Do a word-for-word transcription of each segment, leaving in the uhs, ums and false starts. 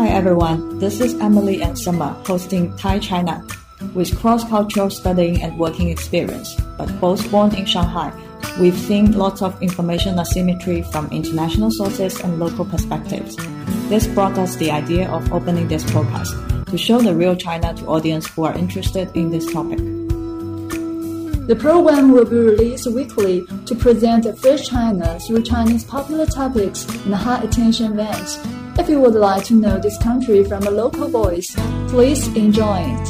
Hi everyone, this is Emily and Summer hosting TIE China. With cross-cultural studying and working experience, but both born in Shanghai, we've seen lots of information asymmetry from international sources and local perspectives. This brought us the idea of opening this podcast to show the real China to audience who are interested in this topic. The program will be released weekly to present a fresh China through Chinese popular topics and high-attention events. If you would like to know this country from a local voice, please enjoy it.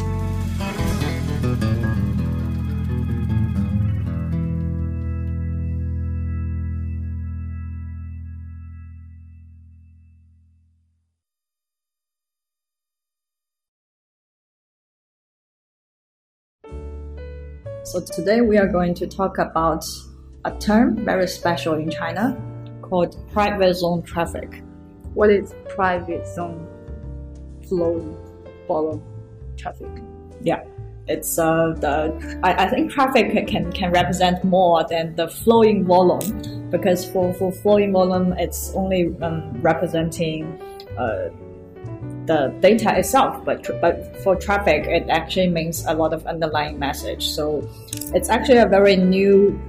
So today we are going to talk about a term very special in China called private zone traffic. What is private zone flow follow traffic? Yeah, it's uh, the I, I think traffic can, can represent more than the flowing volume, because for, for flowing volume it's only um, representing uh, the data itself, but tr- but for traffic it actually means a lot of underlying message. So it's actually a very new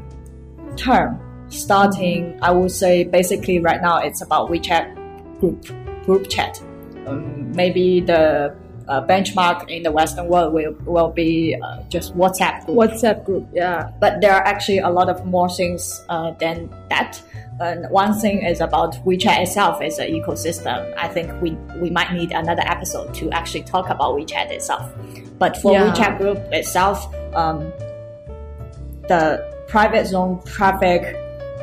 term starting, I would say basically right now it's about WeChat group group chat. Um, maybe the uh, benchmark in the Western world will, will be uh, just WhatsApp group. WhatsApp group, yeah. But there are actually a lot of more things uh, than that. And one thing is about WeChat itself as an ecosystem. I think we, we might need another episode to actually talk about WeChat itself. But for yeah. WeChat group itself, um, the private zone traffic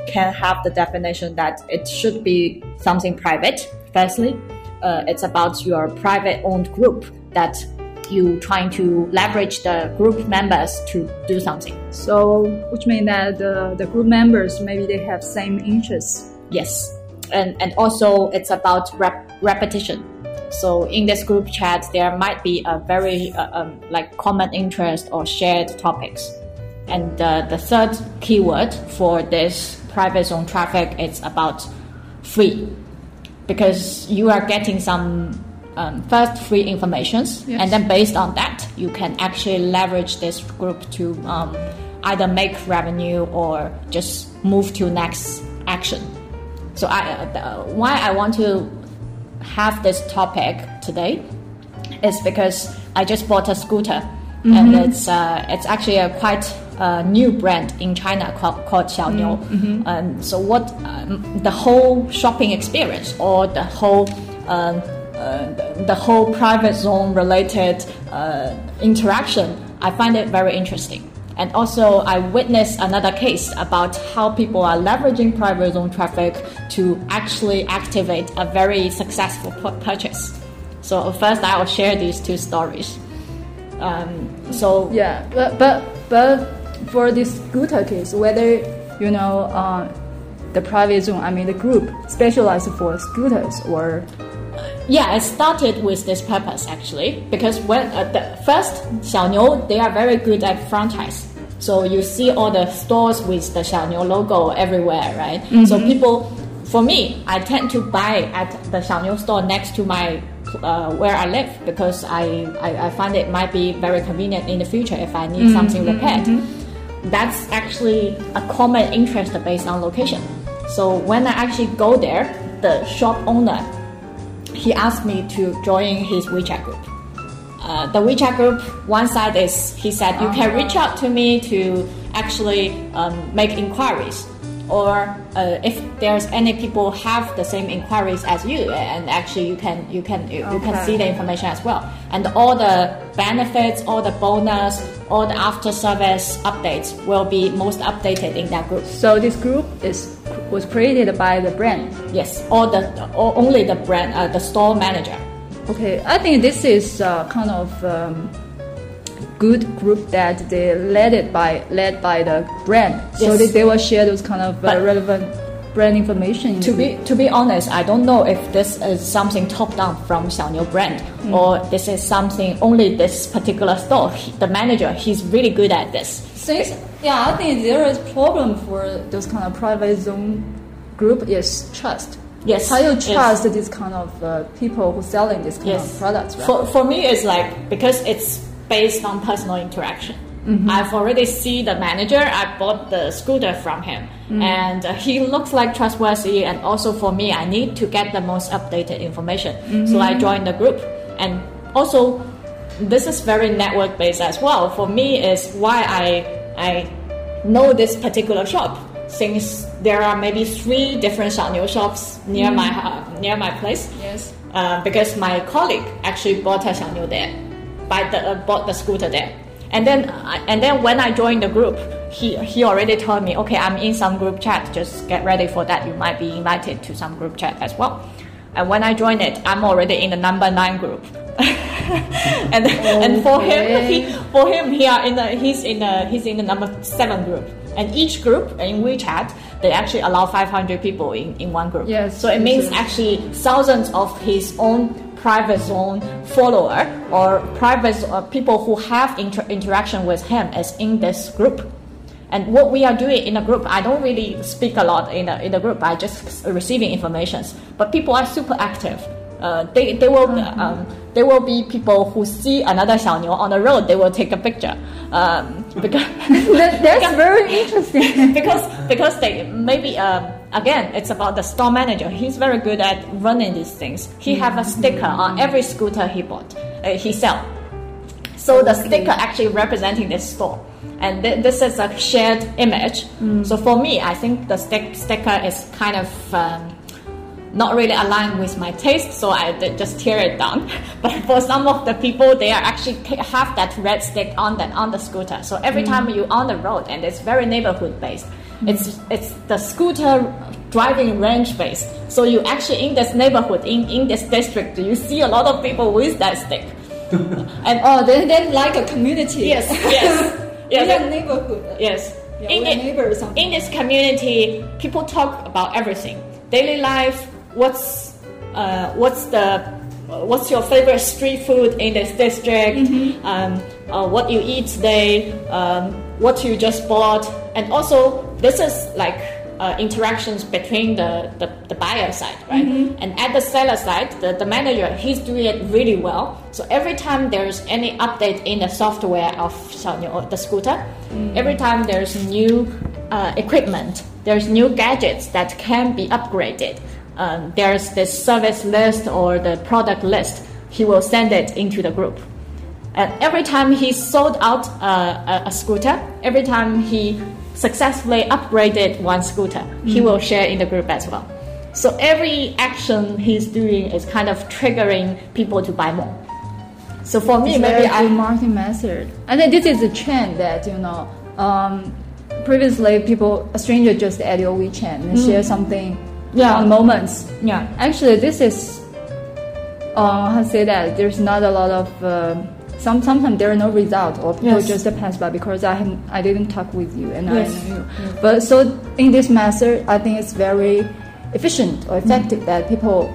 can have the definition that it should be something private, firstly. Uh, it's about your private owned group that you trying to leverage the group members to do something. So, which means that the, the group members, maybe they have same interests. Yes. And and also it's about rep- repetition. So in this group chat, there might be a very uh, um, like common interest or shared topics. And uh, the third keyword for this private zone traffic is about free, because you are getting some Um, first free informations, yes. And then based on that, you can actually leverage this group to um, either make revenue or just move to next action. So I, uh, why I want to have this topic today is because I just bought a scooter, mm-hmm. and it's uh, it's actually a quite uh, new brand in China called, called Xiao Niu. Mm-hmm. Um, so what um, the whole shopping experience or the whole um, Uh, the, the whole private zone related uh, interaction, I find it very interesting. And also I witnessed another case about how people are leveraging private zone traffic to actually activate a very successful p- purchase. So first I will share these two stories. Um, so yeah, but, but but for this scooter case, whether you know uh, the private zone, I mean the group specialized for scooters or... Yeah, I started with this purpose actually, because when uh, the, first Xiao Niu, they are very good at franchise. So you see all the stores with the Xiao Niu logo everywhere, right? Mm-hmm. So people, for me, I tend to buy at the Xiao Niu store next to my uh, where I live, because I, I, I find it might be very convenient in the future if I need mm-hmm. something repaired. Mm-hmm. That's actually a common interest based on location. So when I actually go there, the shop owner, he asked me to join his WeChat group. Uh, the WeChat group, one side is, he said, you can reach out to me to actually um, make inquiries. Or uh, if there's any people have the same inquiries as you, and actually you can you can you, okay. you can see the information as well. And all the benefits, all the bonus, all the after service updates will be most updated in that group. So this group is was created by the brand. Yes, or the or only the brand, uh, the store manager. Okay, I think this is uh, kind of um, good group that they led it by led by the brand, yes. So that they will share those kind of uh, relevant brand information. To be to be honest, I don't know if this is something top down from Xiao Niu brand, mm. or this is something only this particular store. He, the manager, he's really good at this. Since yeah, I think there is problem for those kind of private zone group is trust. Yes. How you trust yes. this kind of uh, people who selling this kind yes. of products? Right? For for me, it's like because it's based on personal interaction. Mm-hmm. I've already seen the manager. I bought the scooter from him, mm-hmm. and uh, he looks like trustworthy. And also for me, I need to get the most updated information. Mm-hmm. So I joined the group, and also this is very network based as well. For me, is why I I know this particular shop. Since there are maybe three different Xiao Niu shops near mm. my uh, near my place, yes, uh, because my colleague actually bought a Xiao Niu there, by the, uh, bought the scooter there, and then uh, and then when I joined the group, he he already told me, okay, I'm in some group chat, just get ready for that. You might be invited to some group chat as well. And when I joined it, I'm already in the number nine group. and okay. and for him, he, for him, he are in the he's in the he's in the number seven group. And each group in WeChat, they actually allow five hundred people in, in one group. Yes, so it means yes. actually thousands of his own private zone follower or private uh, people who have inter- interaction with him is in this group. And what we are doing in a group, I don't really speak a lot in a, in the group. I just receiving informations. But people are super active. Uh, they they will mm-hmm. um, there will be people who see another Xiao Niu on the road. They will take a picture um, because that, that's because, very interesting. because because they maybe um, again it's about the store manager. He's very good at running these things. He mm-hmm. have a sticker on every scooter he bought uh, he sell. So the okay. sticker actually representing this store, and th- this is a shared image. Mm. So for me, I think the stick, sticker is kind of. Um, not really aligned with my taste, so I just tear it down. But for some of the people, they are actually have that red stick on that on the scooter. So every mm. time you're on the road, and it's very neighborhood based. Mm. It's it's the scooter driving range based. So you actually in this neighborhood, in, in this district, you see a lot of people with that stick. and oh, they they like a community. Yes, yes, yes. In a neighborhood. Yes, yeah, in, the, in this community, people talk about everything, daily life. What's uh, what's the what's your favorite street food in this district? Mm-hmm. Um, uh, what you eat today? Um, what you just bought? And also, this is like uh, interactions between the, the, the buyer side, right? Mm-hmm. And at the seller side, the, the manager he's doing it really well. So every time there's any update in the software of Xiao Niu, the scooter, mm-hmm. every time there's new uh, equipment, there's new gadgets that can be upgraded. Um, there's this service list or the product list, he will send it into the group. And every time he sold out uh, a, a scooter, every time he successfully upgraded one scooter, mm-hmm. he will share in the group as well. So every action he's doing is kind of triggering people to buy more. So for me, it's maybe I... a marketing method. And then this is a trend that, you know, um, previously people, a stranger just add your WeChat and mm-hmm. share something. Yeah, moments. Yeah, actually, this is. Uh, how to say that? There's not a lot of. Uh, some sometimes there are no results, or people yes. just pass by because I have, I didn't talk with you and yes. I know you. Yes. But so in this method, I think it's very efficient or effective mm. that people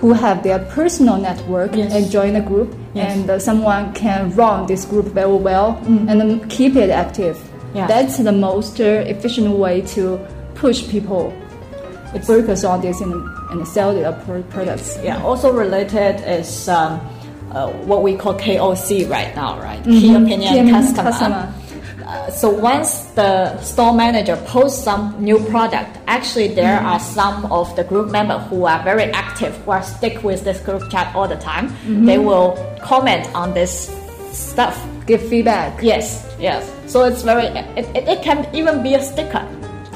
who have their personal network yes. and join a group, yes. and uh, someone can run this group very well mm. and um, keep it active. Yeah. That's the most uh, efficient way to push people. It focus on this and, and sell their products. Yeah. Also related is um, uh, what we call K O C right now, right? Mm-hmm. Key opinion Key customer. customer. Uh, so once the store manager posts some new product, actually there mm-hmm. are some of the group members who are very active, who are stick with this group chat all the time. Mm-hmm. They will comment on this stuff, give feedback. Yes, yes. So it's very. It, it, it can even be a sticker.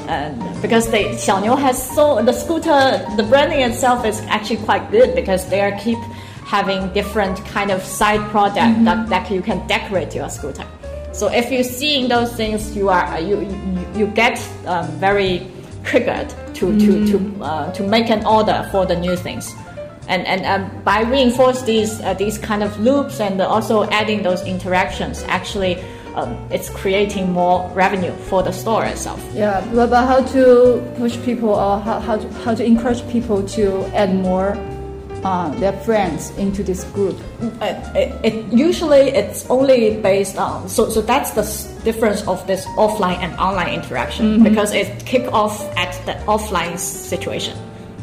And because they, Xiao Niu has so the scooter, the branding itself is actually quite good because they are keep having different kind of side project mm-hmm. that, that you can decorate your scooter. So if you're seeing those things, you are you you, you get um, very triggered to mm-hmm. to to, uh, to make an order for the new things, and and um, by reinforce these uh, these kind of loops and also adding those interactions actually. Um, it's creating more revenue for the store itself. Yeah, but how to push people or how, how, to, how to encourage people to add more uh, their friends into this group? It, it, it, usually it's only based on, so, so that's the difference of this offline and online interaction mm-hmm. because it kicks off at the offline situation.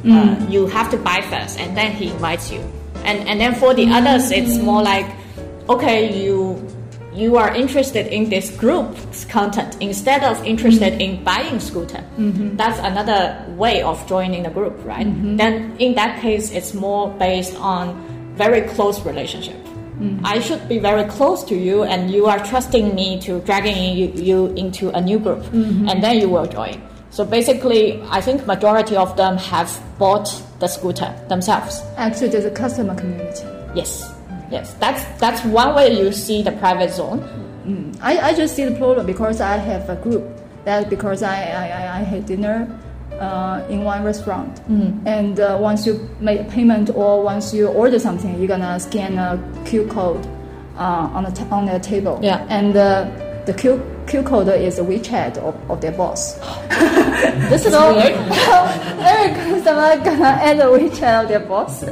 Mm. Uh, you have to buy first, and then he invites you. And and then for the mm. others, it's more like, okay, you you are interested in this group's content instead of interested mm. in buying scooter. Mm-hmm. That's another way of joining the group, right? Mm-hmm. Then in that case, it's more based on very close relationship. Mm-hmm. I should be very close to you, and you are trusting me to dragging you, you into a new group, mm-hmm. and then you will join. So basically, I think majority of them have bought the scooter themselves. Actually, there's a customer community. Yes, yes. That's that's one way you see the private zone. Mm. I, I just see the problem because I have a group. That's because I, I, I had dinner uh, in one restaurant. Mm. And uh, once you make a payment or once you order something, you're going to scan a Q R code uh, on, the t- on the table. Yeah. And uh, the Q R Q code is a WeChat of, of their boss. This is so weird. Every customer gonna add a WeChat of their boss,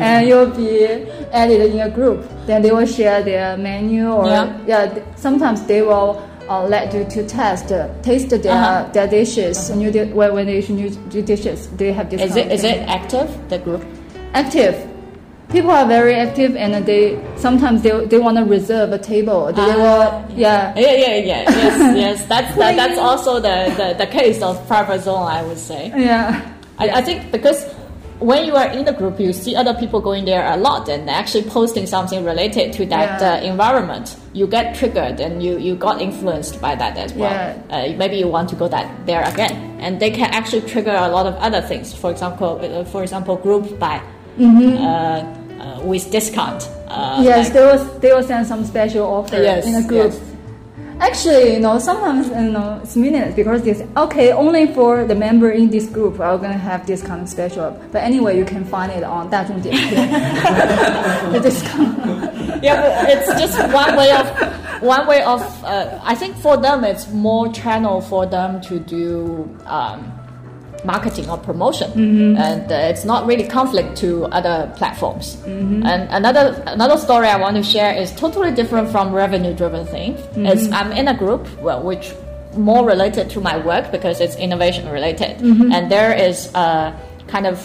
and you'll be added in a group. Then they will share their menu, or yeah, yeah sometimes they will uh, let you to test uh, taste their uh-huh. their dishes. Uh-huh. New di- well, when they new, new dishes, they have this. Is it is it active, the group? Active. People are very active, and they sometimes they they want to reserve a table. They uh, will, yeah, yeah, yeah, yeah. Yes, yes. That's that, that's also the, the, the case of private zone, I would say. Yeah, I, yeah. I think because when you are in the group, you see other people going there a lot and actually posting something related to that yeah. uh, environment. You get triggered, and you, you got influenced by that as well. Yeah. Uh, maybe you want to go that there again, and they can actually trigger a lot of other things. For example, uh, for example, group buy. Mm-hmm. Uh, Uh, with discount. Uh, yes, like, they will they will send some special offer yes, in a group. Yes. Actually, you know, sometimes you know it's meaningless because they say, okay, only for the member in this group are gonna have this kind of special. But anyway, you can find it on 大众点评 the discount. Yeah, but it's just one way of one way of. Uh, I think for them, it's more channel for them to do. Um, marketing or promotion, mm-hmm. and uh, it's not really conflict to other platforms. Mm-hmm. And another another story I want to share is totally different from revenue driven thing. Mm-hmm. It's I'm in a group, well, which more related to my work because it's innovation related, mm-hmm. and there is a kind of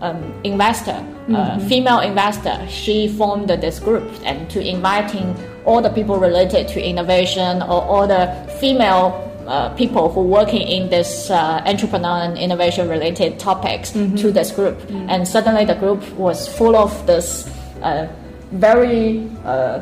um, investor, mm-hmm. uh, female investor. She formed this group and to inviting all the people related to innovation or all the female. Uh, people who working in this uh, entrepreneur and innovation related topics mm-hmm. to this group, mm-hmm. and suddenly the group was full of this uh, very uh,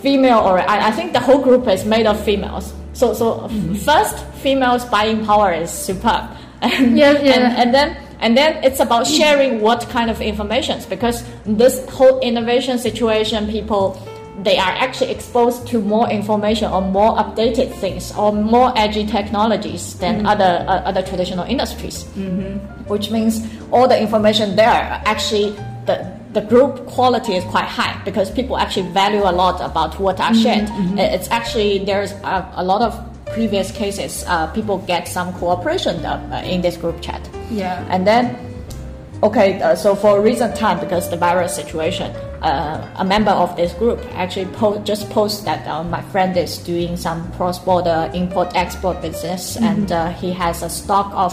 female, or I, I think the whole group is made of females. So, so mm-hmm. first, females buying power is superb, and, yeah, yeah. and, and then and then it's about sharing what kind of informations, because this whole innovation situation, people. They are actually exposed to more information or more updated things or more edgy technologies than mm-hmm. other uh, other traditional industries, mm-hmm. which means all the information there actually the the group quality is quite high because people actually value a lot about what are shared. Mm-hmm. It's actually there's a, a lot of previous cases uh, people get some cooperation uh, in this group chat. Yeah, and then. Okay, uh, so for recent time, because the virus situation, uh, a member of this group actually po- just posted that uh, my friend is doing some cross-border import-export business, mm-hmm. and uh, he has a stock of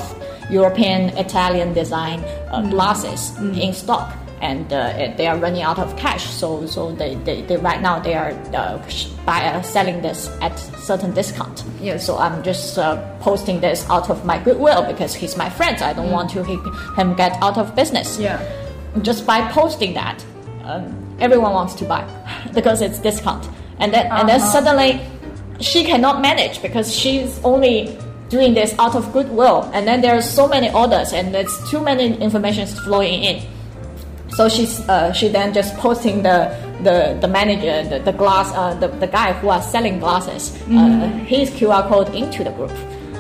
European, Italian design uh, mm-hmm. glasses mm-hmm. in stock, and uh, it, they are running out of cash. So, so they, they, they right now they are uh, by uh, selling this at certain discount. Yeah. So I'm just uh, posting this out of my goodwill because he's my friend. I don't mm. want to he, him get out of business. Yeah. Just by posting that, um, everyone wants to buy because it's discount. And then uh-huh. and then suddenly she cannot manage because she's only. Doing this out of goodwill, and then there are so many orders, and it's too many informations flowing in. So she's uh, she then just posting the the, the manager, the, the glass, uh, the the guy who are selling glasses, mm-hmm. uh, his Q R code into the group.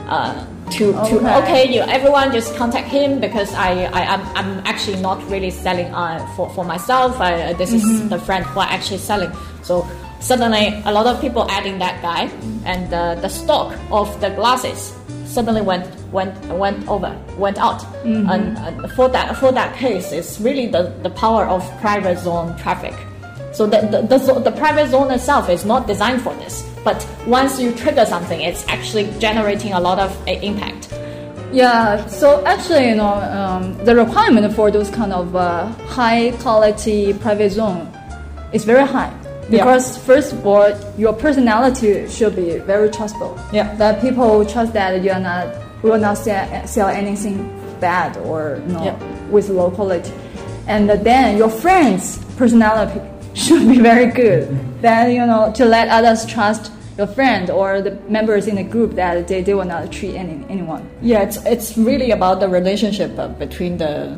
Uh, to okay, to, okay you, everyone just contact him because I I I'm, I'm actually not really selling uh, for for myself. I, this mm-hmm. is the friend who are actually selling. So. Suddenly, a lot of people adding that guy, and uh, the stock of the glasses suddenly went went went over, went out. Mm-hmm. And, and for that for that case, it's really the, the power of private zone traffic. So the the, the the private zone itself is not designed for this, but once you trigger something, it's actually generating a lot of uh, impact. Yeah, so actually, you know, um, the requirement for those kind of uh, high quality private zone is very high. Because yeah. first of all, your personality should be very trustable. Yeah. That people trust that you are not, will not sell, sell anything bad or you know, yeah. with low quality. And then your friends' personality should be very good. Mm-hmm. Then, you know, to let others trust your friend or the members in the group that they, they will not treat any, anyone. Yeah, it's, it's really about the relationship between the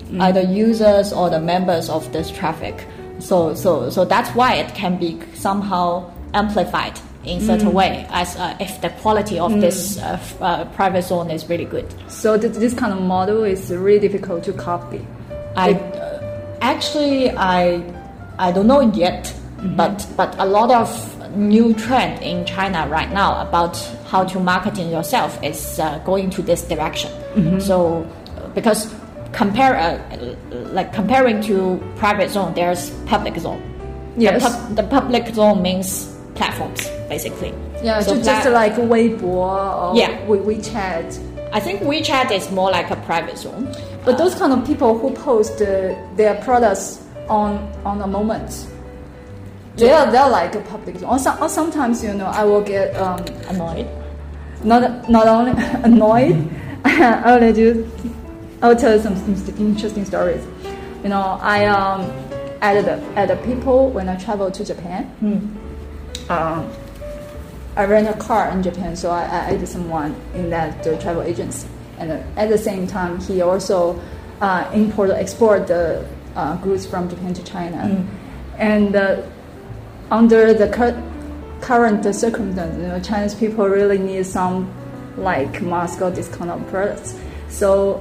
mm-hmm. either users or the members of this traffic. So, so, so that's why it can be somehow amplified in mm. certain way, as uh, if the quality of mm. this uh, f- uh, private zone is really good. So th- this kind of model is really difficult to copy. I it, uh, actually I I don't know yet, mm-hmm. but but a lot of new trend in China right now about how to marketing yourself is uh, going to this direction. Mm-hmm. So because. Compare, uh, like comparing to private zone, there's public zone. Yes. The, pub- the public zone means platforms, basically. Yeah, so just, pla- just like Weibo or yeah. WeChat. I think WeChat is more like a private zone. But uh, those kind of people who post uh, their products on on a moment, they yeah. are they're like a public zone. Or, so, or sometimes, you know, I will get um, annoyed. Not not only annoyed, I will do. I'll tell you some interesting stories. You know, I um, added added people when I traveled to Japan. Mm. Um, I rent a car in Japan, so I, I added someone in that the travel agency, and uh, at the same time, he also uh, import export the uh, goods from Japan to China. Mm. And uh, under the cur- current circumstances, you know, Chinese people really need some like mask or this kind of products. So.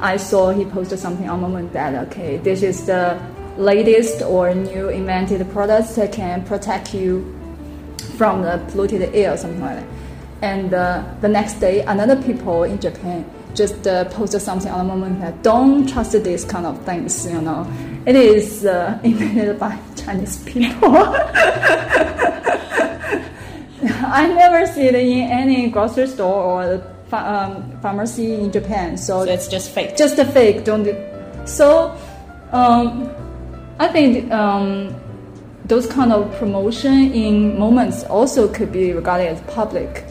I saw he posted something on Moment that, okay, this is the latest or new invented products that can protect you from the polluted air or something like that. And uh, the next day, another people in Japan just uh, posted something on Moment that don't trust these kind of things, you know. It is uh, invented by Chinese people. I never see it in any grocery store or Um, pharmacy in Japan, so, so it's just fake. Just a fake, don't it? So, um, I think um, those kind of promotion in moments also could be regarded as public.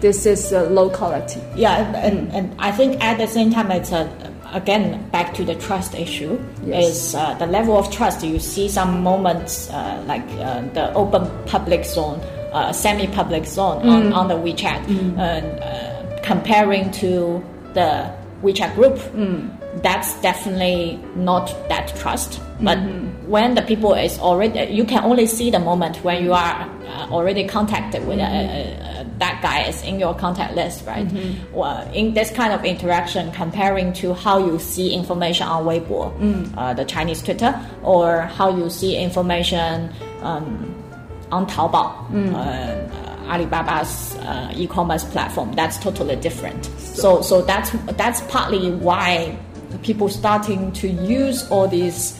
This is uh, low quality. Yeah, and, mm. and I think at the same time, it's a, again back to the trust issue. Yes. Is uh, the level of trust? You see some moments uh, like uh, the open public zone, uh, semi-public zone mm. on, on the WeChat. Mm. And, uh, comparing to the WeChat group, mm. that's definitely not that trust. But mm-hmm. when the people is already, you can only see the moment when you are uh, already contacted with mm-hmm. uh, uh, that guy is in your contact list, right? Mm-hmm. Well, in this kind of interaction, comparing to how you see information on Weibo, mm. uh, the Chinese Twitter, or how you see information um, on Taobao. Mm. Uh, Alibaba's uh, e-commerce platform, that's totally different. So, so that's that's partly why people starting to use all these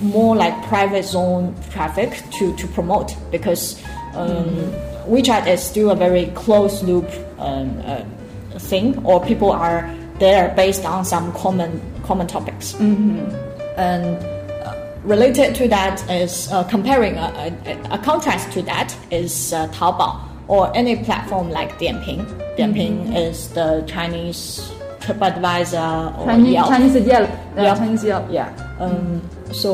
more like private zone traffic to, to promote, because um, mm-hmm. WeChat is still a very closed loop um, uh, thing, or people are there based on some common common topics. Mm-hmm. And related to that is uh, comparing a, a, a contrast to that is uh, Taobao. Or any platform like Dianping. Dianping mm-hmm. is the Chinese TripAdvisor or Chinese Yelp. Chinese Yelp. Yeah. Yelp. Chinese Yelp. Yeah. Um, mm-hmm. So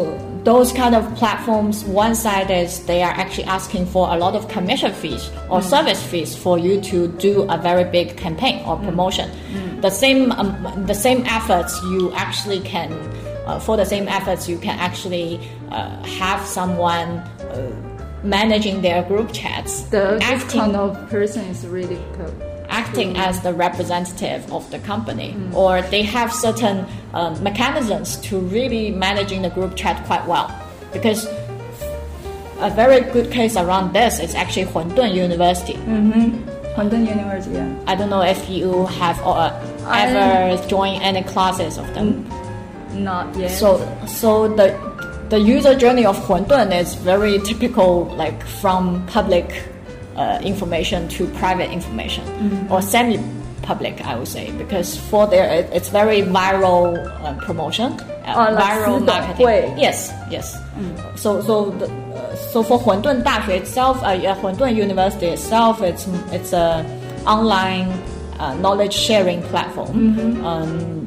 those kind of platforms, one side is they are actually asking for a lot of commission fees or mm-hmm. service fees for you to do a very big campaign or promotion. Mm-hmm. The same um, the same efforts you actually can uh, for the same efforts you can actually uh, have someone. Uh, managing their group chats. The acting, kind of person is really cool. Acting yeah. as the representative of the company. Mm. Or they have certain uh, mechanisms to really managing the group chat quite well. Because a very good case around this is actually Huandun University. Mm-hmm. Huandun University, yeah. I don't know if you have uh, ever I... joined any classes of them. Not yet. So, so the... The user journey of Huandun is very typical, like from public uh, information to private information, mm-hmm. or semi public, I would say, because for their it's very viral uh, promotion, uh, oh, viral marketing. Yes, yes. Mm. So so the, uh, so for Huandun Daxue itself, uh, Huandun University itself, it's it's a online uh, knowledge sharing platform. Mm-hmm. Um,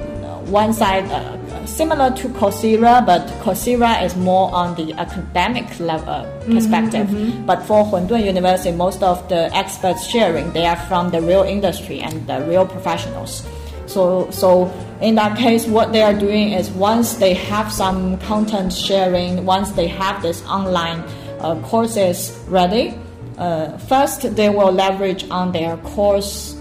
one side. Uh, Similar to Coursera, but Coursera is more on the academic level perspective. Mm-hmm, mm-hmm. But for Huandun University, most of the experts sharing, they are from the real industry and the real professionals. So, so in that case, what they are doing is once they have some content sharing, once they have this online uh, courses ready, uh, first they will leverage on their course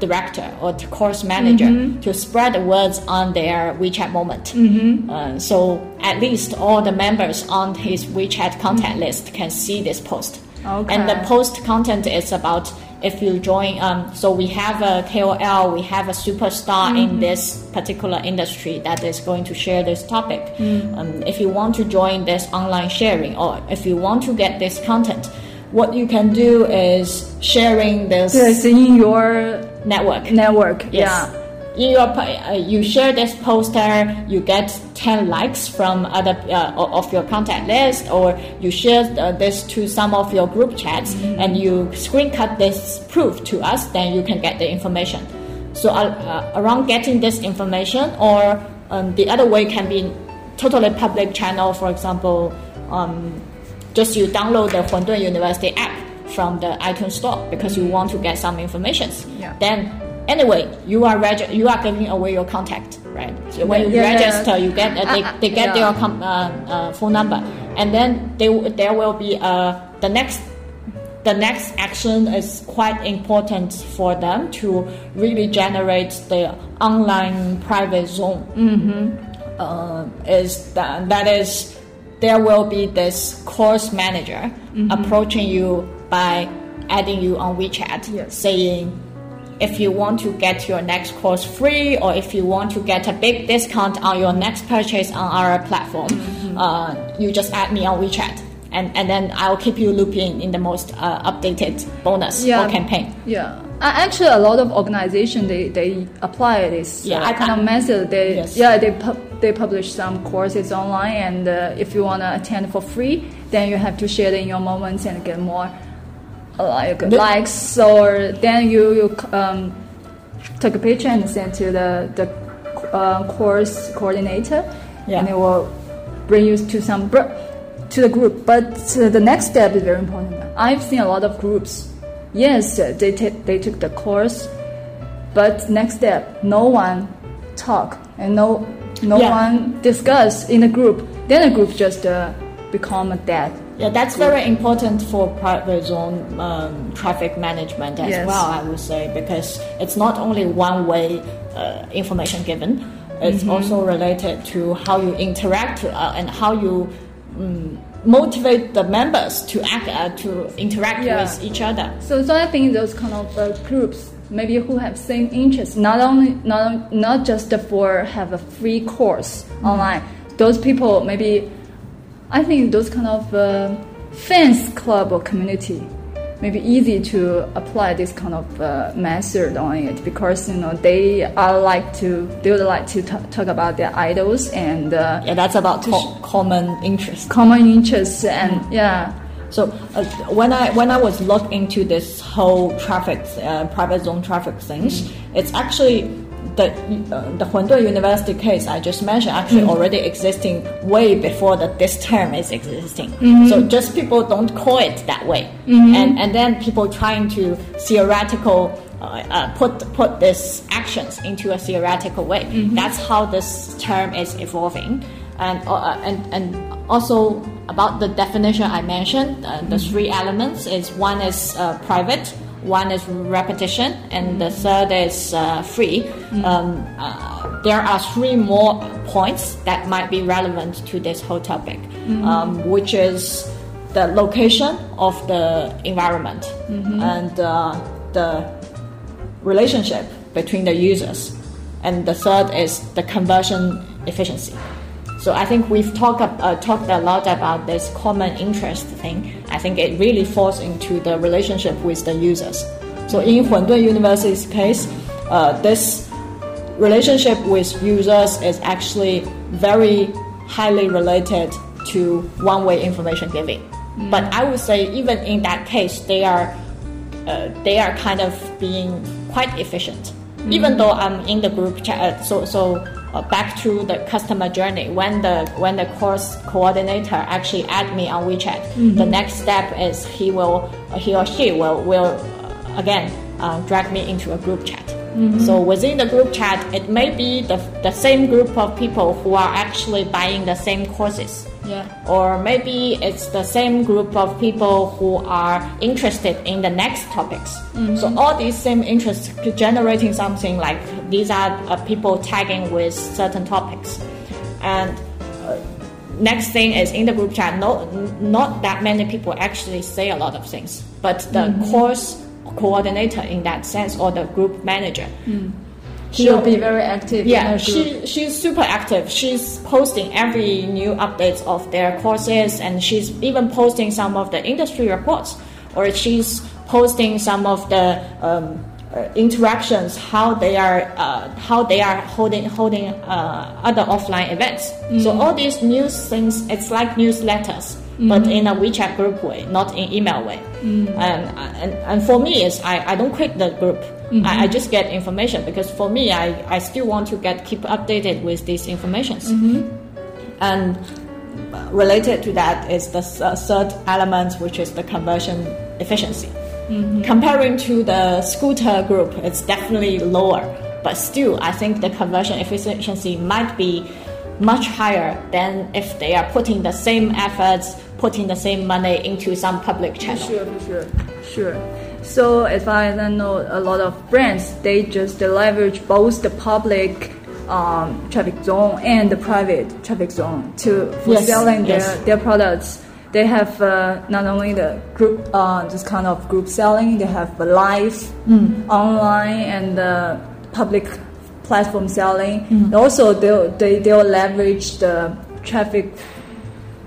director or the course manager mm-hmm. to spread the words on their WeChat moment. Mm-hmm. Uh, so at least all the members on his WeChat contact mm-hmm. list can see this post. Okay. And the post content is about if you join, um, so we have a K O L, we have a superstar mm-hmm. in this particular industry that is going to share this topic. Mm-hmm. Um, if you want to join this online sharing or if you want to get this content, what you can do is sharing this yes, in your network. Network, yes. Yeah. In your, uh, you share this poster, you get ten likes from other uh, of your contact list, or you share uh, this to some of your group chats, mm-hmm. and you screen cut this proof to us, then you can get the information. So uh, uh, around getting this information, or um, the other way can be totally public channel, for example, um, just you download the Huandun University app from the iTunes store because you want to get some information. Yeah. Then, anyway, you are reg- you are giving away your contact, right? So when you yeah, register, yeah. you get uh, they, they get yeah. their com- uh, uh, phone number, and then they, there will be uh, the next the next action is quite important for them to really generate the online private zone. Mm-hmm. Uh, is that, that is. There will be this course manager mm-hmm. approaching you by adding you on WeChat, yes. saying if you want to get your next course free or if you want to get a big discount on your next purchase on our platform, mm-hmm. uh, you just add me on WeChat. And, and then I'll keep you looping in the most uh, updated bonus yeah. or campaign. Yeah. Actually, a lot of organizations, they, they apply this yeah, uh, kind I, of method. They yes. Yeah, they pu- they publish some courses online, and uh, if you want to attend for free, then you have to share in your moments and get more uh, like, no. likes. Or then you, you um, take a picture and send to the, the uh, course coordinator, yeah. and they will bring you to some br- to the group. But uh, the next step is very important. I've seen a lot of groups. Yes, they t- they took the course, but next step, no one talk and no no yeah. one discuss in the group. Then the group just uh, become a dead. Yeah, that's group. Very important for private zone um, traffic management as yes. well, I would say, because it's not only one way uh, information given. It's mm-hmm. also related to how you interact uh, and how you. Um, motivate the members to act uh, to interact yeah. with each other. So, so I think those kind of uh, groups, maybe who have same interests, not only not not just for have a free course mm-hmm. online. Those people maybe, I think those kind of uh, fans club or community, maybe easy to apply this kind of uh, method on it because you know they are like to they would like to t- talk about their idols and uh, yeah that's about co- sh- common interests common interests and mm. yeah so uh, when I when I was looked into this whole traffic uh, private zone traffic things mm. it's actually the uh, the Huandun University case I just mentioned actually mm. already existing way before that this term is existing. Mm-hmm. So just people don't call it that way, mm-hmm. and and then people trying to theoretical uh, uh, put put these actions into a theoretical way. Mm-hmm. That's how this term is evolving, and uh, and and also about the definition I mentioned, uh, the mm-hmm. three elements is one is uh, private. One is repetition, and mm-hmm. the third is uh, free. Mm-hmm. Um, uh, there are three more points that might be relevant to this whole topic, mm-hmm. um, which is the location of the environment mm-hmm. and uh, the relationship between the users. And the third is the conversion efficiency. So I think we've talked uh, talked a lot about this common interest thing. I think it really falls into the relationship with the users. So in Huandun University's case, uh, this relationship with users is actually very highly related to one-way information giving. Mm. But I would say even in that case, they are uh, they are kind of being quite efficient. Mm. Even though I'm in the group chat, so so uh, back to the customer journey. When the when the course coordinator actually add me on WeChat, mm-hmm. the next step is he will he or she will will uh, again uh, drag me into a group chat. Mm-hmm. So within the group chat, it may be the the same group of people who are actually buying the same courses. Yeah. Or maybe it's the same group of people who are interested in the next topics. Mm-hmm. So all these same interests generating something like these are uh, people tagging with certain topics. And uh, next thing is in the group chat, no, n- not that many people actually say a lot of things. But the mm-hmm. course coordinator in that sense, or the group manager. Mm. She'll be very active. Yeah, she she's super active. She's posting every new updates of their courses, and she's even posting some of the industry reports, or she's posting some of the um, interactions, how they are uh, how they are holding holding uh, other offline events. Mm-hmm. So all these news things, it's like newsletters, mm-hmm. but in a WeChat group way, not in email way. Mm-hmm. And, and and for me, is I I don't quit the group. Mm-hmm. I, I just get information, because for me, I, I still want to get keep updated with these informations. Mm-hmm. And related to that is the uh, third element, which is the conversion efficiency. Mm-hmm. Comparing to the scooter group, it's definitely lower, but still, I think the conversion efficiency might be much higher than if they are putting the same efforts, putting the same money into some public channel. Sure, sure, sure. So if I then know a lot of brands, they just leverage both the public um, traffic zone and the private traffic zone to for yes, selling yes. their, their products. They have uh, not only the group, uh, this kind of group selling, they have the live, mm. online, and the public platform selling. Mm. And also, they'll, they they'll leverage the traffic,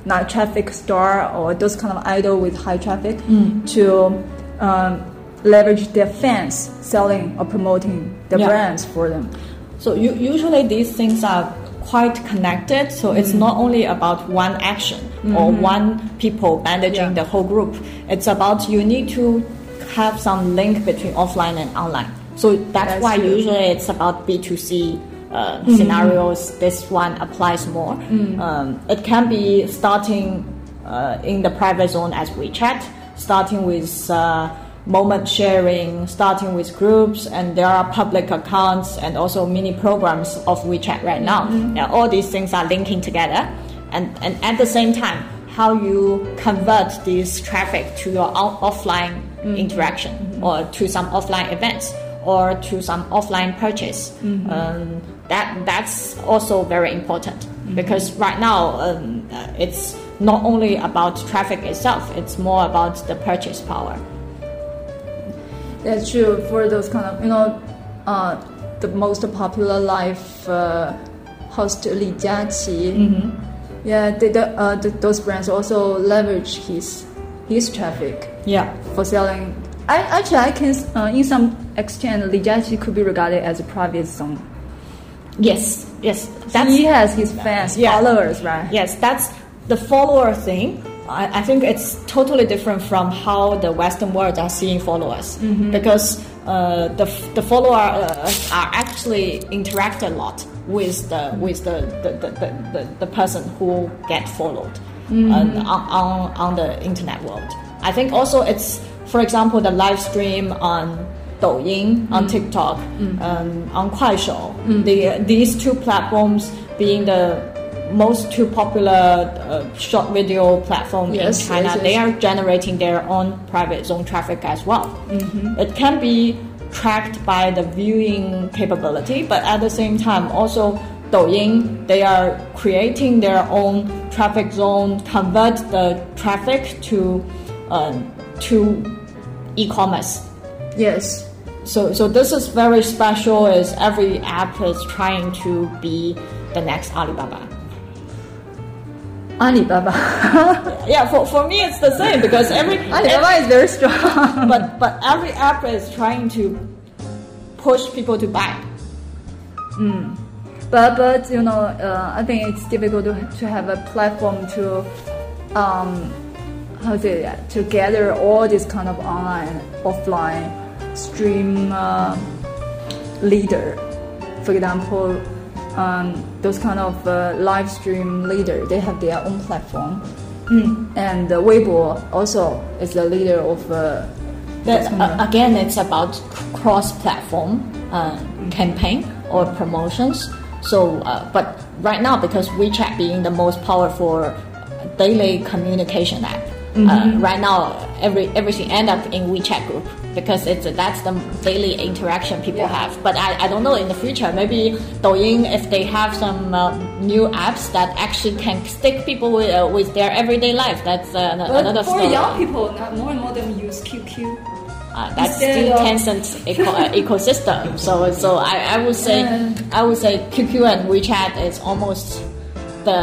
not traffic star or those kind of idol with high traffic mm. to. Um, leverage their fans selling or promoting the yeah. brands for them. So you, usually these things are quite connected, so mm-hmm. it's not only about one action mm-hmm. or one people managing yeah. the whole group. It's about you need to have some link between offline and online. So that's, that's why true. Usually it's about B two C uh, mm-hmm. scenarios. This one applies more. Mm-hmm. Um, it can be starting uh, in the private zone as WeChat, starting with uh, moment sharing, starting with groups, and there are public accounts and also mini programs of WeChat right now. Mm-hmm. Yeah, all these things are linking together, and, and at the same time, how you convert this traffic to your own offline mm-hmm. interaction mm-hmm. or to some offline events or to some offline purchase. Mm-hmm. Um, that that's also very important mm-hmm. because right now um, it's not only about traffic itself, it's more about the purchase power. That's true for those kind of, you know, uh, the most popular live uh, host Li Jiaqi. Mm-hmm. Yeah, they, the, uh, the, those brands also leverage his his traffic. Yeah, for selling. I actually I can uh, in some extent Li Jiaqi could be regarded as a private zone. Yes, yes, that's, he has his fans, yeah. followers, right? Yes, that's. The follower thing, I, I think it's totally different from how the Western world are seeing followers, mm-hmm. because uh, the the followers uh, are actually interact a lot with the with the the, the, the, the person who get followed mm-hmm. uh, on, on on the internet world. I think also it's, for example, the live stream on Douyin, on mm-hmm. TikTok, mm-hmm. Um, on Kuaishou. Mm-hmm. The these two platforms being the most two popular uh, short video platform yes, in China, yes, yes. they are generating their own private zone traffic as well. Mm-hmm. It can be tracked by the viewing capability, but at the same time, also Douyin, they are creating their own traffic zone, convert the traffic to uh, to e-commerce. Yes. So, so this is very special. Is every app is trying to be the next Alibaba. Alibaba. yeah, for for me it's the same because every Alibaba every, is very strong. But but every app is trying to push people to buy. Mm. But but you know, uh, I think it's difficult to to have a platform to, um, how to say that, to gather all this kind of online, offline, stream uh, leader. For example, um, those kind of uh, live stream leader, they have their own platform. Mm. And uh, Weibo also is the leader of. Uh, But uh, again, it's about cross-platform uh, campaign or promotions. So, uh, but right now, because WeChat being the most powerful daily communication app, mm-hmm. uh, right now every everything end up in WeChat group because it's that's the daily interaction people yeah. have. But I, I don't know in the future, maybe Douyin, if they have some uh, new apps that actually can stick people with, uh, with their everyday life, that's uh, well, another story. For young people, more and more them use Q Q. Uh, that's still Tencent's eco- ecosystem, so so I, I would say yeah. I would say Q Q and WeChat is almost the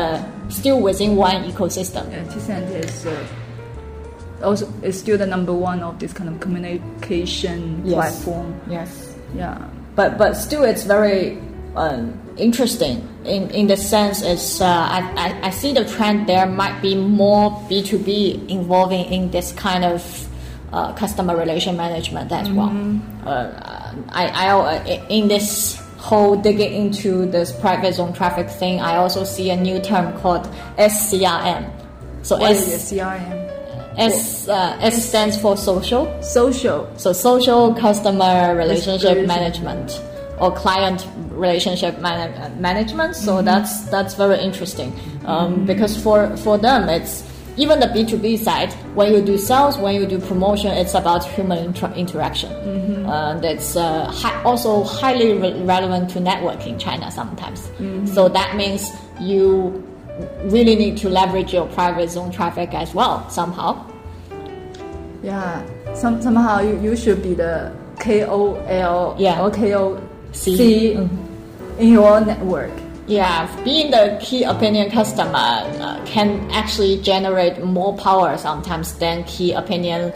still within one ecosystem. Yeah, Tencent is uh, also is still the number one of this kind of communication yes. platform. Yes, yeah, but but still it's very um, interesting in in the sense is uh, I, I I see the trend there might be more B two B involving in this kind of. Uh, customer relation management as well. Mm-hmm. Uh, I, I, in this whole digging into this private zone traffic thing, I also see a new term called S C R M. So what S, is S C R M? S, uh, S stands for social. Social. So social customer relationship management or client relationship man- management. So mm-hmm. that's that's very interesting um, mm-hmm. because for, for them it's. Even the B two B side, when you do sales, when you do promotion, it's about human inter- interaction. Mm-hmm. Uh, that's uh, hi- also highly re- relevant to network in China sometimes. Mm-hmm. So that means you really need to leverage your private zone traffic as well somehow. Yeah, Some, somehow you, you should be the K O L yeah. or K O C mm-hmm. in your network. Yeah, being the key opinion customer uh, can actually generate more power sometimes than key opinion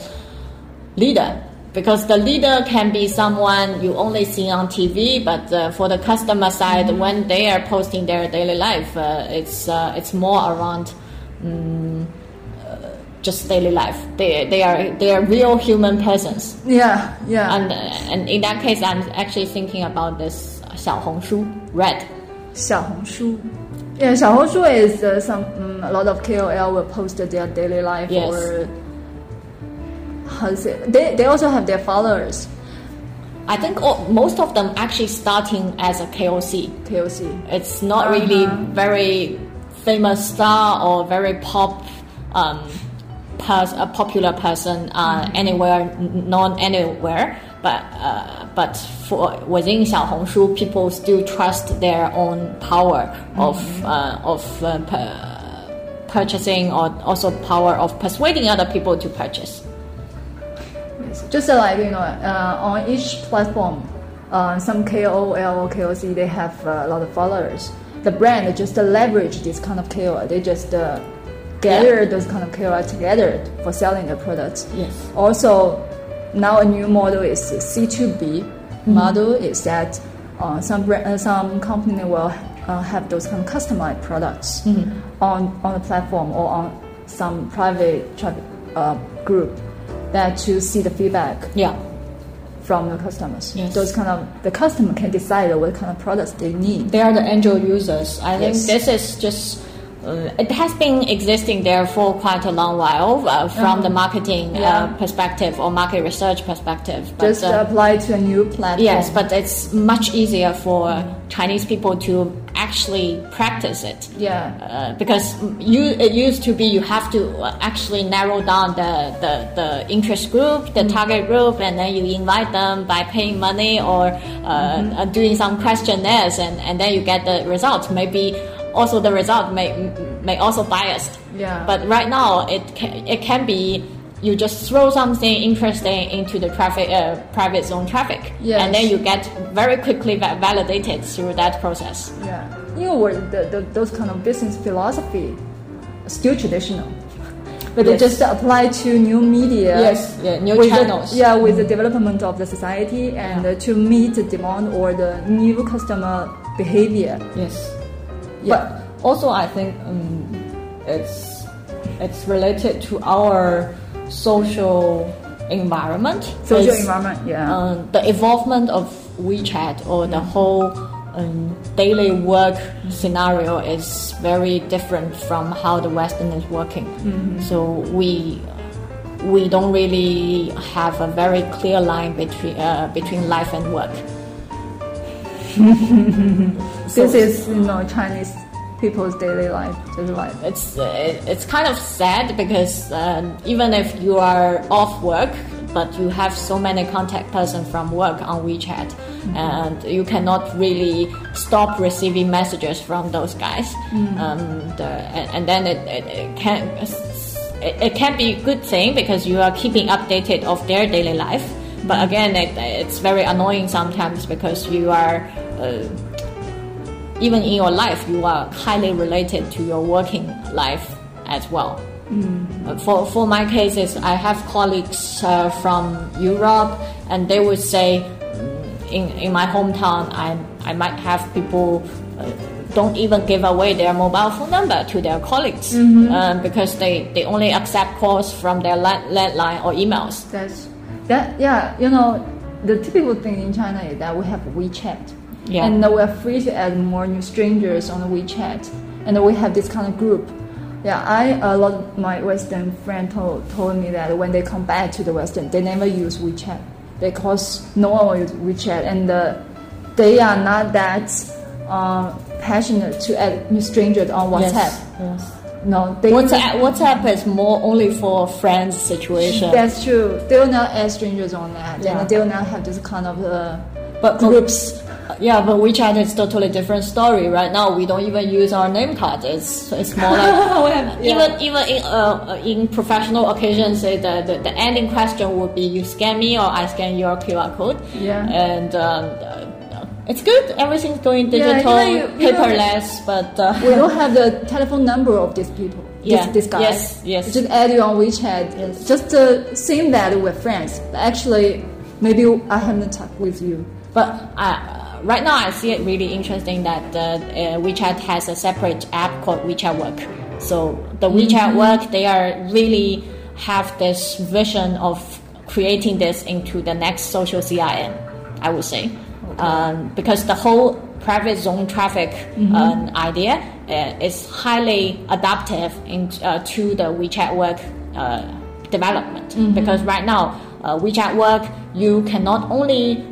leader. Because the leader can be someone you only see on T V, but uh, for the customer side, mm-hmm. when they are posting their daily life, uh, it's uh, it's more around um, uh, just daily life. They they are they are real human persons. Yeah, yeah. And and in that case, I'm actually thinking about this Xiaohongshu Red. Xiaohongshu. Yeah, Xiaohongshu is uh, some um, a lot of K O L will post their daily life yes. or how is it? They they also have their followers. I think all, most of them actually starting as a K O C. K O C. It's not uh-huh. really very famous star or very pop um pers- a popular person uh, mm-hmm. anywhere known anywhere. But uh, but for within Xiaohongshu, people still trust their own power of mm-hmm. uh, of uh, p- purchasing, or also power of persuading other people to purchase. Yes. Just like you know, uh, on each platform, uh, some K O L or K O C they have uh, a lot of followers. The brand just leverage this kind of K O L. They just uh, gather yeah. those kind of K O L together for selling their products. Yes. Also. Now a new model is C two B mm-hmm. model is that uh, some uh, some company will uh, have those kind of customized products mm-hmm. on on the platform or on some private traffic uh, group that to see the feedback yeah. from the customers. Yes. Those kind of the customer can decide what kind of products they need. They are the angel users. I yes. think this is just. It has been existing there for quite a long while uh, from mm-hmm. the marketing yeah. uh, perspective or market research perspective. But, Just uh, apply to a new platform. Yes, but it's much easier for mm-hmm. Chinese people to actually practice it. Yeah, uh, because you, it used to be you have to actually narrow down the, the, the interest group, the mm-hmm. target group, and then you invite them by paying money or uh, mm-hmm. uh, doing some questionnaires, and, and then you get the results. Maybe. Also, the result may may also biased. Yeah. But right now, it can, it can be you just throw something interesting into the traffic, uh, private zone traffic, yes. and then you get very quickly validated through that process. Yeah, you know, the, the, those kind of business philosophy, still traditional. but yes. they just apply to new media. Yes, yeah, new channels. The, yeah, with mm. the development of the society and yeah. to meet the demand or the new customer behavior. Yes, yeah. But also I think um, it's it's related to our social environment. Social it's, environment, yeah. Um, the involvement of WeChat or the mm. whole. Um, daily work scenario is very different from how the Western is working. Mm-hmm. So we we don't really have a very clear line between uh, between life and work. So, this is you know Chinese people's daily life. Daily life. It's uh, it's kind of sad because uh, even if you are off work, but you have so many contact person from work on WeChat, mm-hmm. and you cannot really stop receiving messages from those guys. Mm-hmm. Um, the, and, and then it, it, it can it, it can be a good thing because you are keeping updated of their daily life. But again, it, it's very annoying sometimes because you are uh, even in your life you are highly related to your working life as well. Mm. For for my cases, I have colleagues uh, from Europe, and they would say, in in my hometown, I I might have people uh, don't even give away their mobile phone number to their colleagues mm-hmm. um, because they, they only accept calls from their landline or emails. That's that yeah. You know, the typical thing in China is that we have WeChat, yeah. and we are free to add more new strangers on WeChat, and we have this kind of group. Yeah, I a lot of my Western friends told, told me that when they come back to the Western, they never use WeChat because no one uses WeChat, and uh, they are not that uh, passionate to add new strangers on WhatsApp. Yes, yes. No, they WhatsApp, WhatsApp is more only for friends situation. That's true. They will not add strangers on that, yeah. and they will not have this kind of uh, but groups. Yeah, but WeChat is totally different story. Right now, we don't even use our name card. It's it's more like yeah. even even in uh, in professional occasions, the, the the ending question would be you scan me or I scan your Q R code. Yeah, and um, it's good. Everything's going digital, yeah, you know, you, paperless. You know, but uh, we don't have the telephone number of these people. Yeah. This, this guy. Yes, yes. Just add you on WeChat. Yes. Just uh, saying that we're friends. But actually, maybe I haven't talked with you, but I. Right now, I see it really interesting that uh, uh, WeChat has a separate app called WeChat Work. So the WeChat mm-hmm. Work, they are really have this vision of creating this into the next social C R M, I would say. Okay. Um, because the whole private zone traffic mm-hmm. um, idea uh, is highly adaptive in, uh, to the WeChat Work uh, development. Mm-hmm. Because right now, uh, WeChat Work, you can not only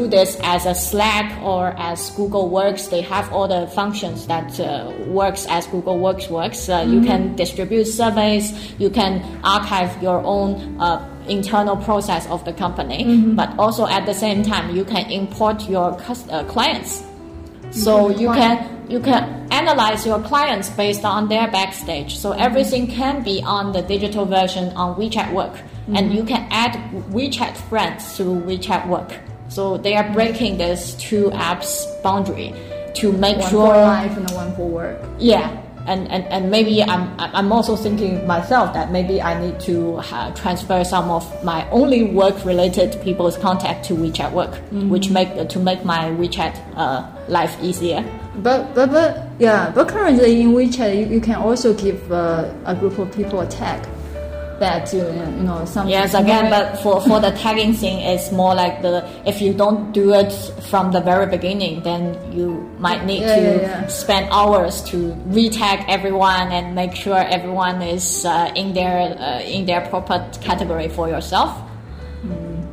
do this as a Slack or as Google Works. They have all the functions that uh, works as Google Works works. Uh, mm-hmm. You can distribute surveys. You can archive your own uh, internal process of the company. Mm-hmm. But also at the same time, you can import your cus- uh, clients. So mm-hmm. you can you can analyze your clients based on their backstage. So everything can be on the digital version on WeChat Work. Mm-hmm. And you can add WeChat friends through WeChat Work. So they are breaking this two apps boundary to make one sure one for life and one for work. Yeah, and, and, and maybe I'm I'm also thinking myself that maybe I need to uh, transfer some of my only work related people's contact to WeChat Work, mm-hmm. which make uh, to make my WeChat uh, life easier. But but but yeah, but currently in WeChat you, you can also give uh, a group of people a tag. That you know something. Yes, again, but for, for the tagging thing, it's more like the if you don't do it from the very beginning, then you might need yeah, to yeah, yeah. spend hours to re-tag everyone and make sure everyone is uh, in their uh, in their proper category for yourself. Mm.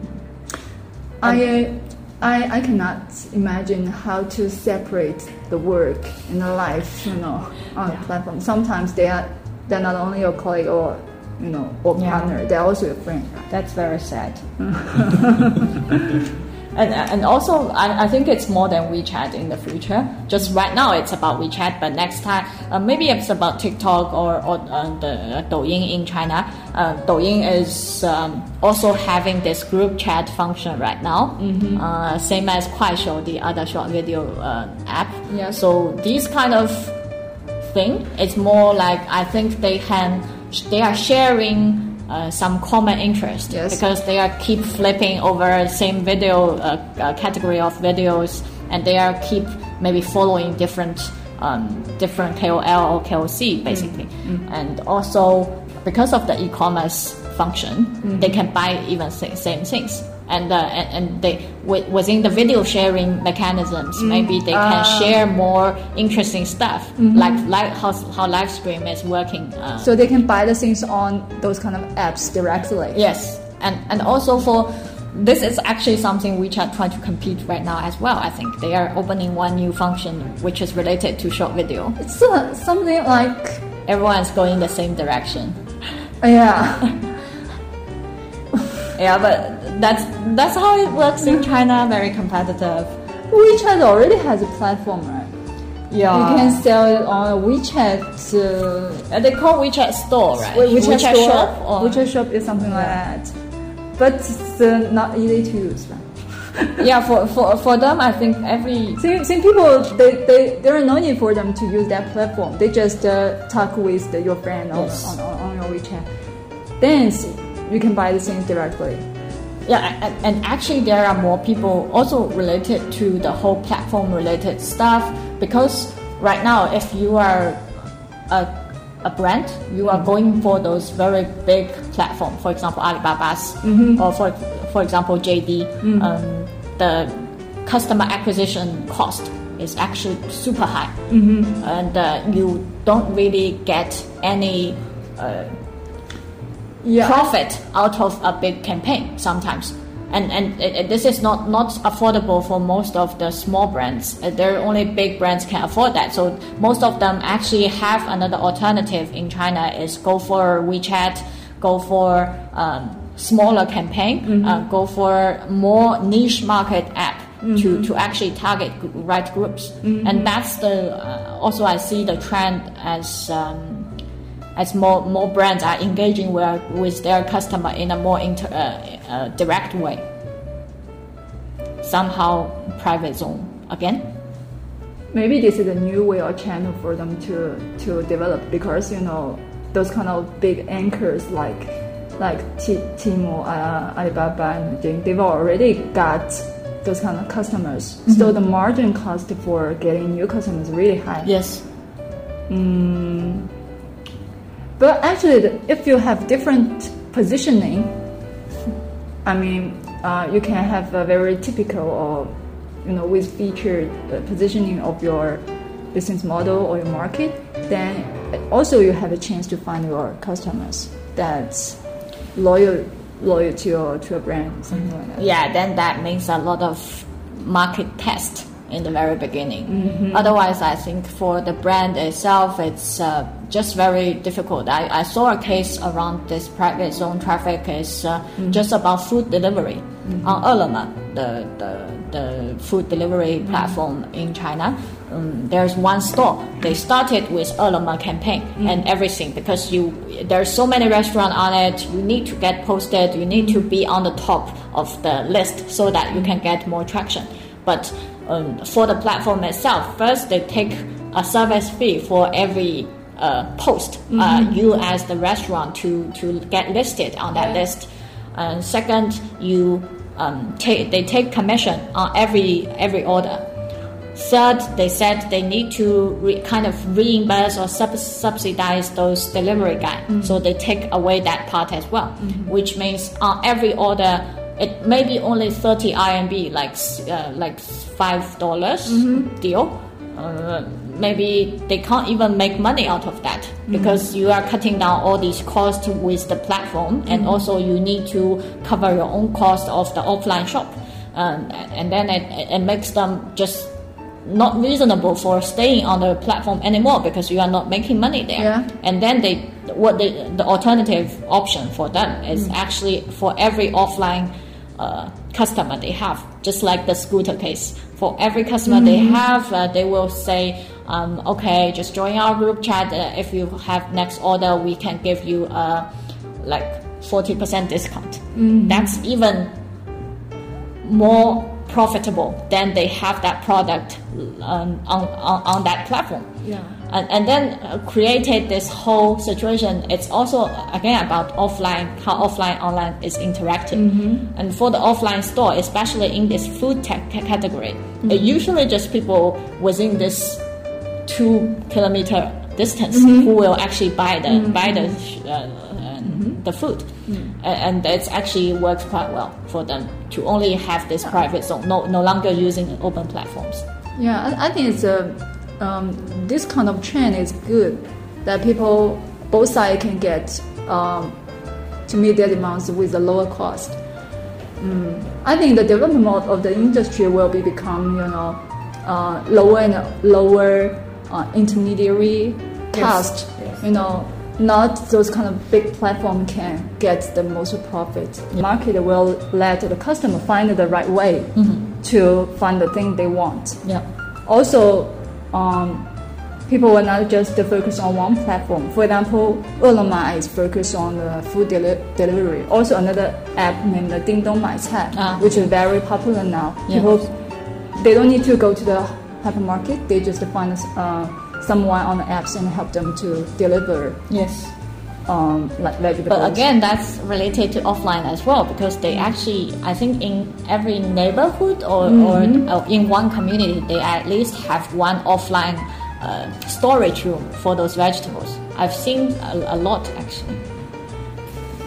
I I I cannot imagine how to separate the work and the life, you know, on yeah. the platform. Sometimes they are they're not only your colleague or you know, or yeah. partner, they're also your friend. That's very sad. and and also, I, I think it's more than WeChat in the future. Just right now, it's about WeChat, but next time, uh, maybe it's about TikTok or, or uh, the uh, Douyin in China. Uh, Douyin is um, also having this group chat function right now, mm-hmm. uh, same as Kuaishou, the other short video uh, app. Yeah. So these kind of thing, it's more like I think they can they are sharing uh, some common interest, yes, because they are keep flipping over same video uh, uh, category of videos, and they are keep maybe following different um, different K O L or K O C basically, mm-hmm. and also because of the e-commerce function, mm-hmm. they can buy even same things. And, uh, and and they w- within the video sharing mechanisms, mm. maybe they can um. share more interesting stuff, mm-hmm. like like how how live stream is working. Uh, so they can buy the things on those kind of apps directly. Yes, and and also for this is actually something WeChat trying to compete right now as well. I think they are opening one new function which is related to short video. It's uh, something like everyone's going the same direction. Yeah. Yeah, but that's that's how it works in China. Very competitive. WeChat already has a platform, right? Yeah, you can sell it on WeChat. Uh, they call WeChat store, right? WeChat, WeChat store, shop. Or? WeChat shop is something yeah. like that, but it's uh, not easy to use, right? Yeah, for, for for them, I think every same, same people they, they there are no need for them to use that platform. They just uh, talk with the, your friend yes. on, on on your WeChat. Then. You can buy the things directly. Yeah, and, and actually there are more people also related to the whole platform-related stuff, because right now if you are a a brand, you are mm-hmm. going for those very big platforms, for example Alibaba's, mm-hmm. or for for example J D, mm-hmm. um, the customer acquisition cost is actually super high, mm-hmm. and uh, you don't really get any... Uh, Yeah. profit out of a big campaign sometimes, and and it, this is not, not affordable for most of the small brands. There are only big brands can afford that, so most of them actually have another alternative in China is go for WeChat, go for um, smaller campaign, mm-hmm. uh, go for more niche market app mm-hmm. to, to actually target right groups, mm-hmm. and that's the uh, also I see the trend as um, as more, more brands are engaging with, with their customer in a more inter, uh, uh, direct way. Somehow, private zone again. Maybe this is a new way or channel for them to, to develop, because, you know, those kind of big anchors like like T- Tmall, uh, Alibaba, and Ding, they've already got those kind of customers. Mm-hmm. So the margin cost for getting new customers is really high. Yes. Mm. But actually, if you have different positioning, I mean, uh, you can have a very typical or, you know, with featured positioning of your business model or your market. Then also you have a chance to find your customers that's loyal, loyal to your to your brand, something mm-hmm. like that. Yeah, then that means a lot of market test in the very beginning. Mm-hmm. Otherwise, I think for the brand itself, it's uh, just very difficult. I, I saw a case around this private zone traffic is uh, mm-hmm. just about food delivery mm-hmm. on Ele dot me, the, the the food delivery platform mm-hmm. in China. Um, there's one store. They started with Ele dot me campaign mm-hmm. and everything, because you there's so many restaurants on it. You need to get posted. You need to be on the top of the list so that you can get more traction. But Um, for the platform itself, first they take a service fee for every uh, post mm-hmm. uh, you as the restaurant to, to get listed on that right. list. And second, you um, take they take commission on every every order. Third, they said they need to re- kind of reimburse or sub- subsidize those delivery guys, mm-hmm. so they take away that part as well, mm-hmm. which means on every order. It may be only thirty R M B, like uh, like five dollars mm-hmm. deal. Uh, maybe they can't even make money out of that, mm-hmm. because you are cutting down all these costs with the platform, mm-hmm. and also you need to cover your own cost of the offline shop. Um, and then it, it makes them just not reasonable for staying on the platform anymore, because you are not making money there. Yeah. And then they what the, the alternative option for them is mm-hmm. actually for every offline Uh, customer they have, just like the scooter case. For every customer mm-hmm. they have, uh, they will say, um, okay, just join our group chat. Uh, if you have next order, we can give you uh, like forty percent discount. Mm-hmm. That's even more profitable than they have that product um, on, on, on that platform. Yeah. And, and then created this whole situation. It's also, again, about offline, how offline, online is interactive. Mm-hmm. And for the offline store, especially in this food tech category, mm-hmm. it usually just people within this two kilometer distance mm-hmm. who will actually buy the, mm-hmm. buy the, uh, mm-hmm. the food. Mm-hmm. And it's actually works quite well for them to only have this private zone, no, no longer using open platforms. Yeah, I, I think it's a... Um, this kind of trend is good, that people both sides can get um, to meet their demands with a lower cost. Mm. I think the development of the industry will be become you know uh, lower and lower uh, intermediary cost. Yes. Yes. You know, not those kind of big platform can get the most profit. The market will let the customer find the right way mm-hmm. to find the thing they want. Yeah. Also. Um, people will not just focus on one platform. For example, Ele.me is focused on the food deli- delivery. Also, another app named the Ding Dong Mai Cai, ah. which is very popular now. Yeah. People, they don't need to go to the hypermarket. They just find uh, someone on the apps and help them to deliver. Yes. Um, like vegetables. But again, that's related to offline as well, because they actually, I think, in every neighborhood or, mm-hmm. or, or in one community, they at least have one offline uh, storage room for those vegetables. I've seen a, a lot actually.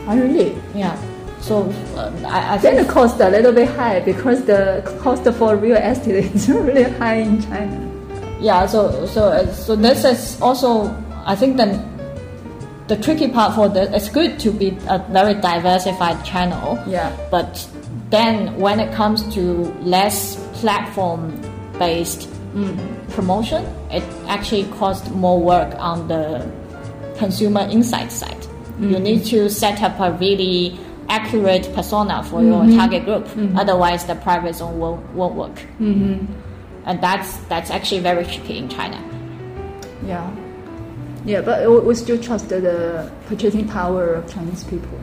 Oh, really? Yeah. So um, I, I think the cost a little bit high, because the cost for real estate is really high in China. Yeah. So so so this is also, I think, the. The tricky part for this, it's good to be a very diversified channel, yeah. but then when it comes to less platform-based mm-hmm. promotion, it actually costs more work on the consumer insight side. Mm-hmm. You need to set up a really accurate persona for mm-hmm. your target group, mm-hmm. otherwise the private zone won't, won't work. Mm-hmm. And that's, that's actually very tricky in China. Yeah. Yeah, but we still trust the purchasing power of Chinese people.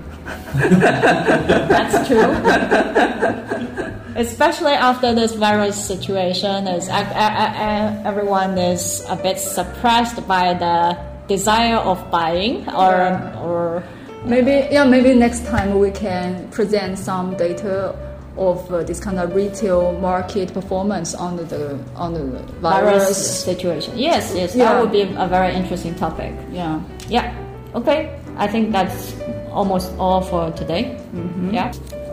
That's true. Especially after this virus situation, is everyone is a bit suppressed by the desire of buying, or or maybe yeah, maybe next time we can present some data of uh, this kind of retail market performance on the on the virus, virus situation. Yes, yes, yeah. That would be a very interesting topic. Yeah, yeah. Okay, I think that's almost all for today. Mm-hmm. Yeah.